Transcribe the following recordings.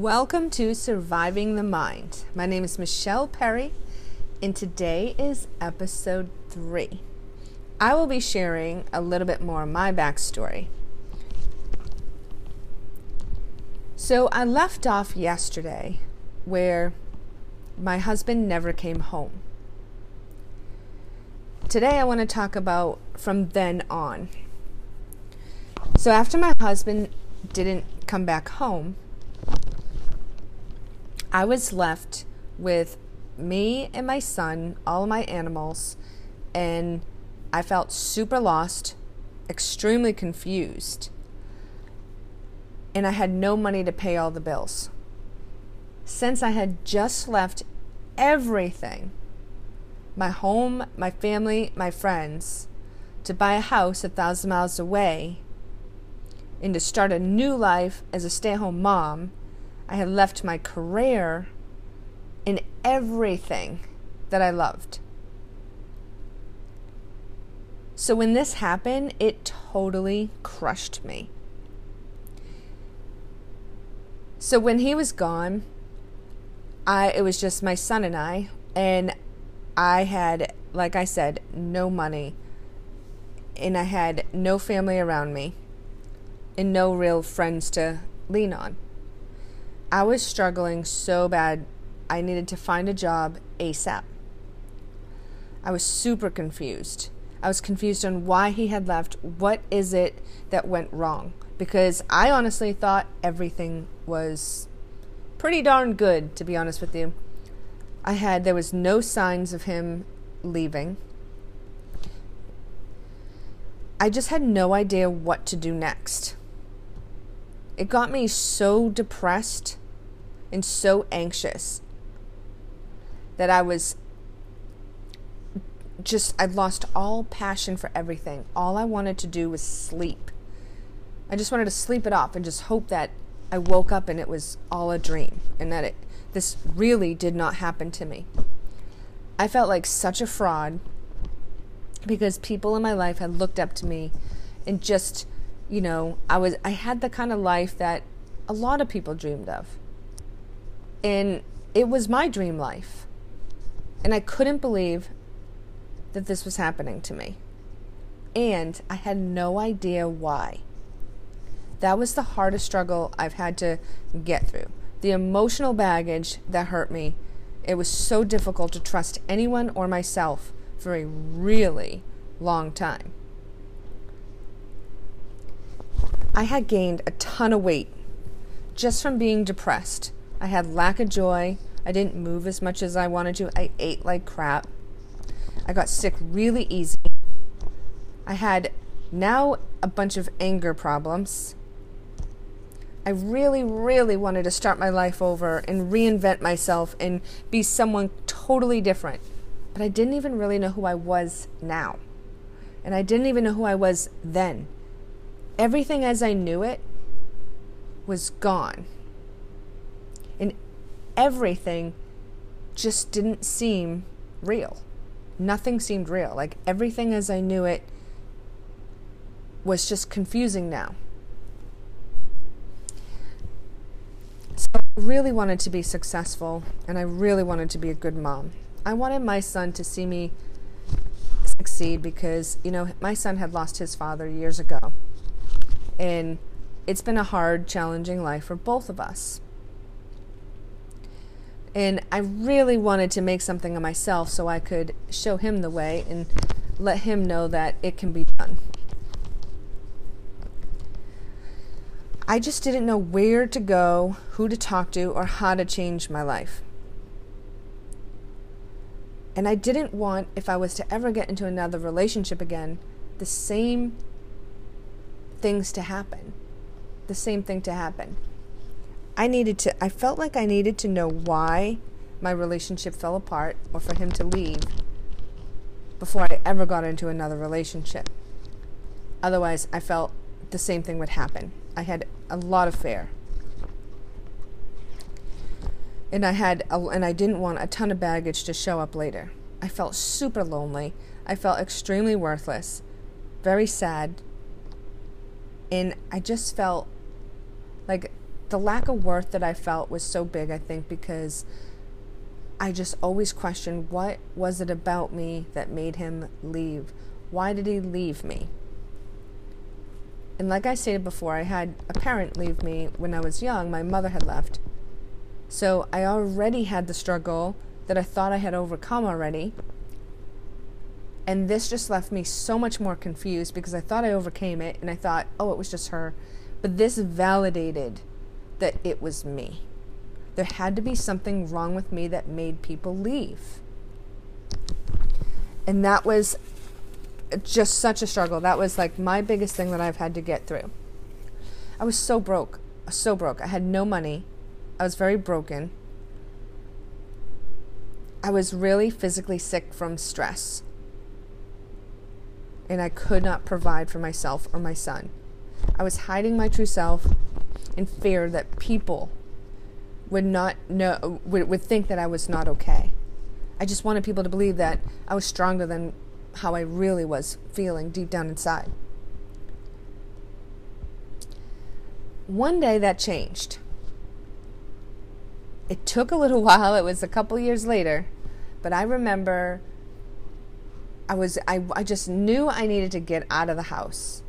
Welcome to Surviving the Mind. My name is Michelle Perry, and today is episode 3. I will be sharing a little bit more of my backstory. So I left off yesterday where my husband never came home. Today I want to talk about from then on. So after my husband didn't come back home, I was left with me and my son, all of my animals, and I felt super lost, extremely confused, and I had no money to pay all the bills. Since I had just left everything, my home, my family, my friends, to buy a house 1,000 miles away and to start a new life as a stay-at-home mom, I had left my career and everything that I loved. So when this happened, it totally crushed me. So when he was gone, it was just my son and I had, like I said, no money, and I had no family around me and no real friends to lean on. I was struggling so bad, I needed to find a job ASAP. I was super confused. I was confused on why he had left. What is it that went wrong? Because I honestly thought everything was pretty darn good, to be honest with you. There was no signs of him leaving. I just had no idea what to do next. It got me so depressed and so anxious that I lost all passion for everything. All I wanted to do was sleep. I just wanted to sleep it off and just hope that I woke up and it was all a dream and that this really did not happen to me. I felt like such a fraud because people in my life had looked up to me and just, you know, I had the kind of life that a lot of people dreamed of. And it was my dream life. And I couldn't believe that this was happening to me. And I had no idea why. That was the hardest struggle I've had to get through. The emotional baggage that hurt me. It was so difficult to trust anyone or myself for a really long time. I had gained a ton of weight just from being depressed. I had lack of joy. I didn't move as much as I wanted to. I ate like crap. I got sick really easy. I had now a bunch of anger problems. I really, really wanted to start my life over and reinvent myself and be someone totally different. But I didn't even really know who I was now. And I didn't even know who I was then. Everything as I knew it was gone. And everything just didn't seem real. Nothing seemed real. Like everything as I knew it was just confusing now. So I really wanted to be successful and I really wanted to be a good mom. I wanted my son to see me succeed because, you know, my son had lost his father years ago. And it's been a hard, challenging life for both of us. And I really wanted to make something of myself so I could show him the way and let him know that it can be done. I just didn't know where to go, who to talk to, or how to change my life. And I didn't want, if I was to ever get into another relationship again, the same things to happen. The same thing to happen. I felt like I needed to know why my relationship fell apart or for him to leave before I ever got into another relationship. Otherwise, I felt the same thing would happen. I had a lot of fear. And I didn't want a ton of baggage to show up later. I felt super lonely. I felt extremely worthless, very sad. And I just felt like the lack of worth that I felt was so big, I think, because I just always questioned, what was it about me that made him leave? Why did he leave me? And like I stated before, I had a parent leave me when I was young. My mother had left. So I already had the struggle that I thought I had overcome already. And this just left me so much more confused, because I thought I overcame it, and I thought, oh, it was just her. But this validated that it was me. There had to be something wrong with me that made people leave. And that was just such a struggle. That was like my biggest thing that I've had to get through. I was so broke, so broke. I had no money. I was very broken. I was really physically sick from stress. And I could not provide for myself or my son. I was hiding my true self in fear that people would not know, would think that I was not okay. I just wanted people to believe that I was stronger than how I really was feeling deep down inside. One day that changed. It took a little while. It was a couple years later, but I remember I just knew I needed to get out of the house.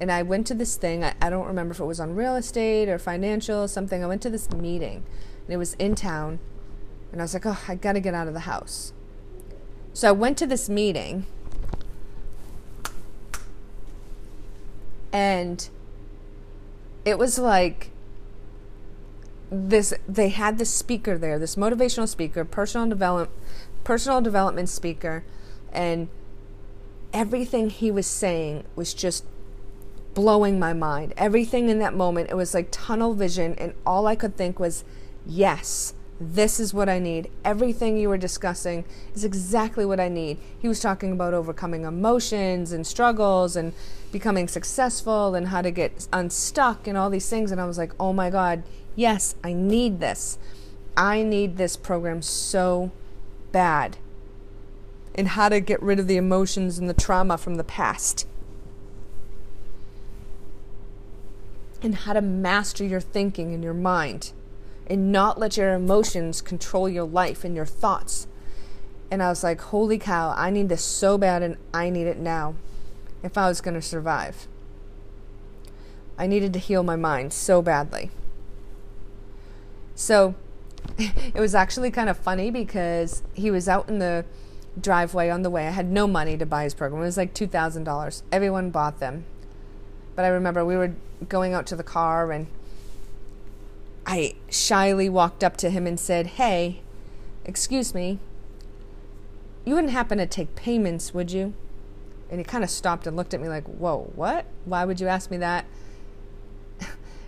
And I went to this thing. I don't remember if it was on real estate or financial or something. I went to this meeting, and it was in town. And I was like, oh, I got to get out of the house. So I went to this meeting, and it was like this. They had this speaker there, this motivational speaker, personal development speaker, and everything he was saying was just blowing my mind. Everything in that moment, it was like tunnel vision, and all I could think was, yes, this is what I need. Everything you were discussing is exactly what I need. He was talking about overcoming emotions and struggles and becoming successful and how to get unstuck and all these things. And I was like, oh my God, yes, I need this. I need this program so bad. And how to get rid of the emotions and the trauma from the past. And how to master your thinking and your mind, and not let your emotions control your life and your thoughts. And I was like, holy cow, I need this so bad, and I need it now if I was going to survive. I needed to heal my mind so badly. So it was actually kind of funny, because he was out in the driveway on the way. I had no money to buy his program. It was like $2,000. Everyone bought them. But I remember we were going out to the car, and I shyly walked up to him and said, hey, excuse me, you wouldn't happen to take payments, would you? And he kind of stopped and looked at me like, whoa, what? Why would you ask me that?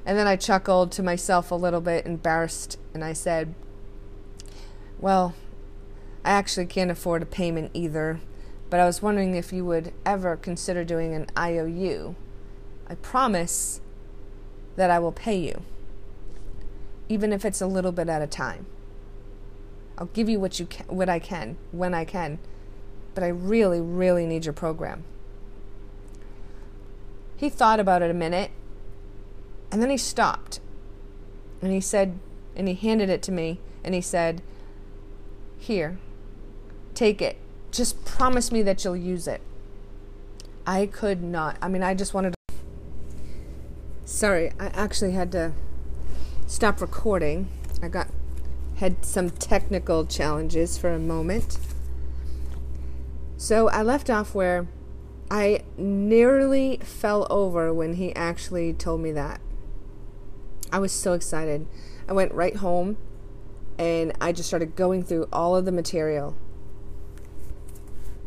And then I chuckled to myself a little bit, embarrassed, and I said, well, I actually can't afford a payment either, but I was wondering if you would ever consider doing an IOU. I promise that I will pay you, even if it's a little bit at a time. I'll give you what I can, when I can, but I really, really need your program. He thought about it a minute, and then he stopped, and he said, and he handed it to me, and he said, here, take it. Just promise me that you'll use it. I could not. I mean, I just wanted to. Sorry, I actually had to stop recording. I had some technical challenges for a moment. So I left off where I nearly fell over when he actually told me that. I was so excited. I went right home, and I just started going through all of the material.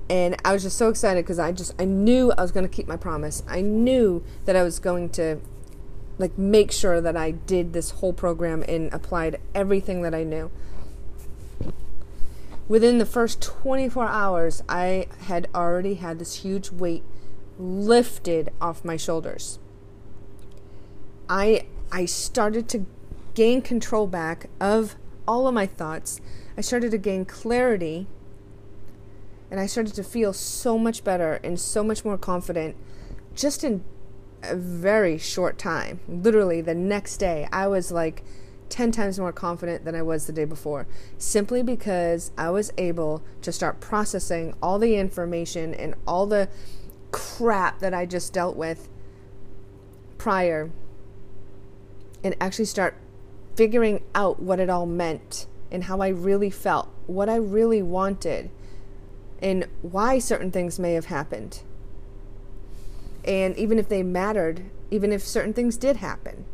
And I was just so excited, because I knew I was going to keep my promise. I knew that I was going to make sure that I did this whole program and applied everything that I knew. Within the first 24 hours, I had already had this huge weight lifted off my shoulders. I started to gain control back of all of my thoughts. I started to gain clarity, and I started to feel so much better and so much more confident, just in a very short time. Literally the next day, I was like 10 times more confident than I was the day before, simply because I was able to start processing all the information and all the crap that I just dealt with prior and actually start figuring out what it all meant and how I really felt, what I really wanted, and why certain things may have happened. And even if they mattered, even if certain things did happen,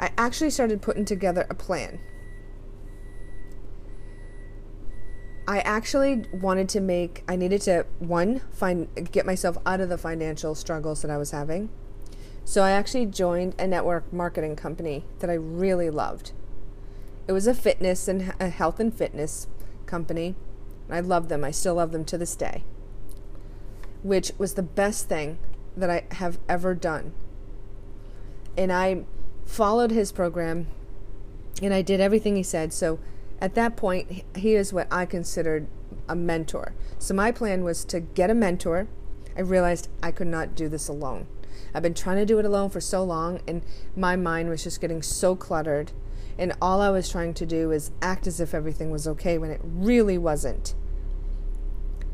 I actually started putting together a plan. I actually wanted to make, I needed to, one, get myself out of the financial struggles that I was having. So I actually joined a network marketing company that I really loved. It was a fitness and a health and fitness company. I loved them. I still love them to this day, which was the best thing that I have ever done. And I followed his program and I did everything he said. So at that point, he is what I considered a mentor. So my plan was to get a mentor. I realized I could not do this alone. I've been trying to do it alone for so long, and my mind was just getting so cluttered. And all I was trying to do is act as if everything was okay when it really wasn't.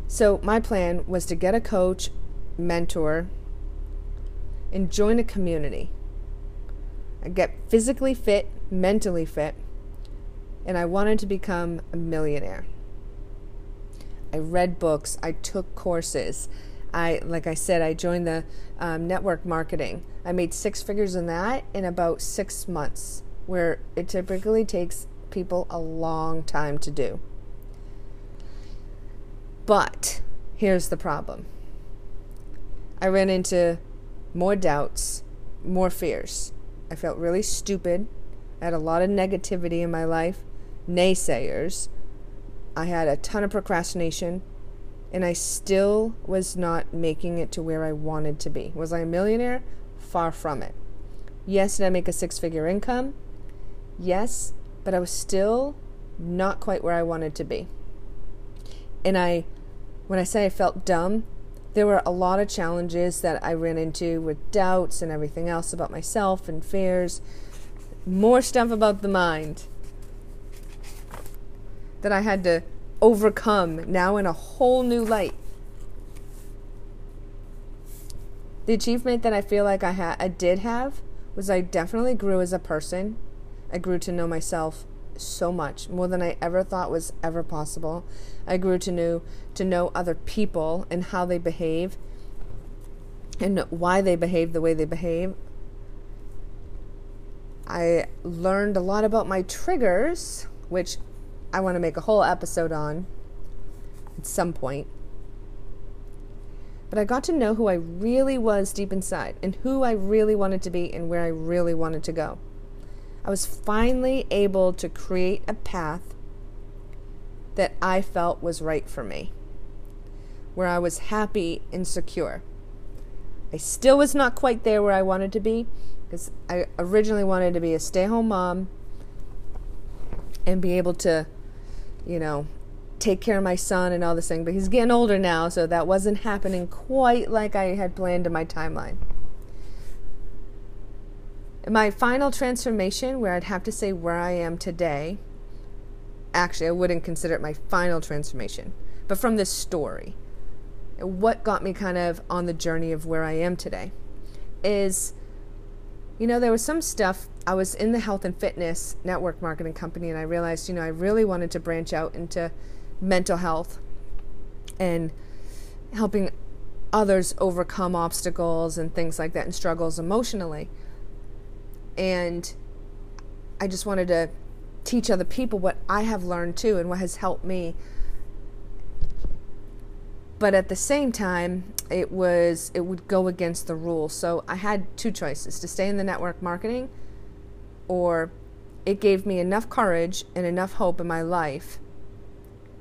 So my plan was to get a coach, mentor, and join a community. I get physically fit, mentally fit, and I wanted to become a millionaire. I read books. I took courses. Like I said, I joined the network marketing. I made six figures in that in about 6 months, where it typically takes people a long time to do. But here's the problem. I ran into more doubts, more fears. I felt really stupid. I had a lot of negativity in my life, naysayers. I had a ton of procrastination, and I still was not making it to where I wanted to be. Was I a millionaire? Far from it. Yes, did I make a six-figure income? Yes, but I was still not quite where I wanted to be. And when I say I felt dumb, there were a lot of challenges that I ran into with doubts and everything else about myself and fears. More stuff about the mind that I had to overcome now in a whole new light. The achievement that I feel like I did have was I definitely grew as a person. I grew to know myself so much, more than I ever thought was ever possible. I grew to know other people and how they behave and why they behave the way they behave. I learned a lot about my triggers, which I want to make a whole episode on at some point. But I got to know who I really was deep inside and who I really wanted to be and where I really wanted to go. I was finally able to create a path that I felt was right for me, where I was happy and secure. I still was not quite there where I wanted to be, because I originally wanted to be a stay-at-home mom and be able to, take care of my son and all this thing, but he's getting older now, so that wasn't happening quite like I had planned in my timeline. My final transformation, where I'd have to say where I am today, actually I wouldn't consider it my final transformation, but from this story, what got me kind of on the journey of where I am today is, there was some stuff. I was in the health and fitness network marketing company, and I realized, I really wanted to branch out into mental health and helping others overcome obstacles and things like that and struggles emotionally. And I just wanted to teach other people what I have learned too and what has helped me. But at the same time, it would go against the rules. So I had two choices: to stay in the network marketing, or it gave me enough courage and enough hope in my life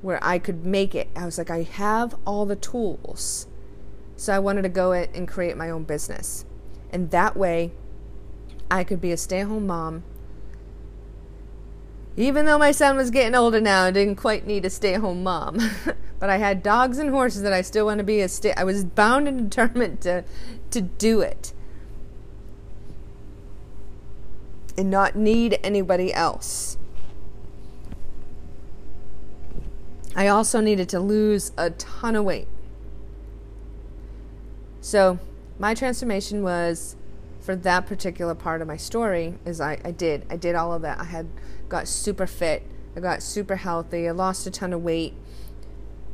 where I could make it. I was like, I have all the tools. So I wanted to go and create my own business. And that way I could be a stay-at-home mom, even though my son was getting older now and didn't quite need a stay-at-home mom. But I had dogs and horses that I still want to be I was bound and determined to do it. and not need anybody else. I also needed to lose a ton of weight. So my transformation was, for that particular part of my story, is I did all of that. I had got super fit. I got super healthy. I lost a ton of weight.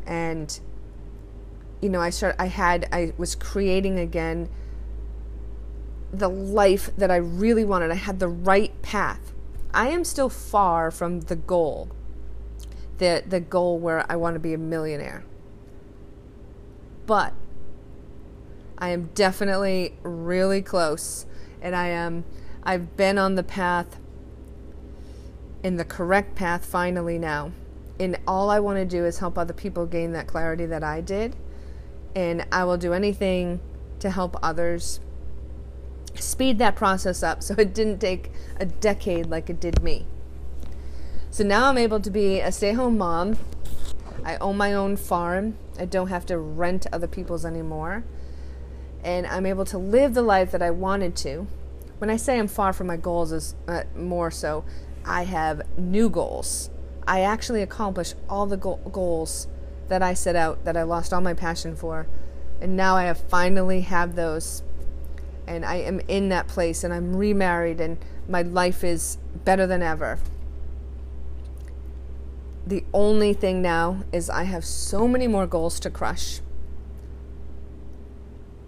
And, you know, I was creating again the life that I really wanted. I had the right path. I am still far from the goal. The goal where I want to be a millionaire. But I am definitely really close, and I've been on the path, in the correct path finally now. And all I want to do is help other people gain that clarity that I did. And I will do anything to help others speed that process up so it didn't take a decade like it did me. So now I'm able to be a stay-at-home mom. I own my own farm. I don't have to rent other people's anymore. And I'm able to live the life that I wanted to. When I say I'm far from my goals, is more so I have new goals. I actually accomplished all the goals that I set out, that I lost all my passion for. And now I have finally have those. And I am in that place, and I'm remarried, and my life is better than ever. The only thing now is I have so many more goals to crush.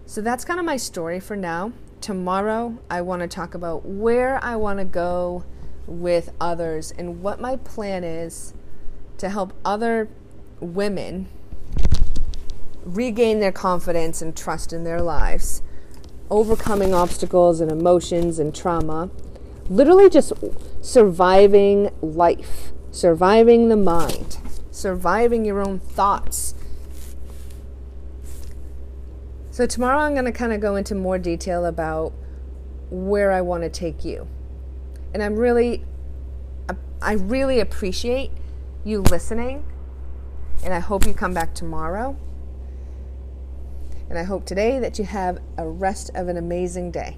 So that's kind of my story for now. Tomorrow, I want to talk about where I want to go with others and what my plan is to help other women regain their confidence and trust in their lives, overcoming obstacles and emotions and trauma, literally just surviving life, surviving the mind, surviving your own thoughts. So tomorrow I'm going to kind of go into more detail about where I want to take you. And I really appreciate you listening. And I hope you come back tomorrow. And I hope today that you have a rest of an amazing day.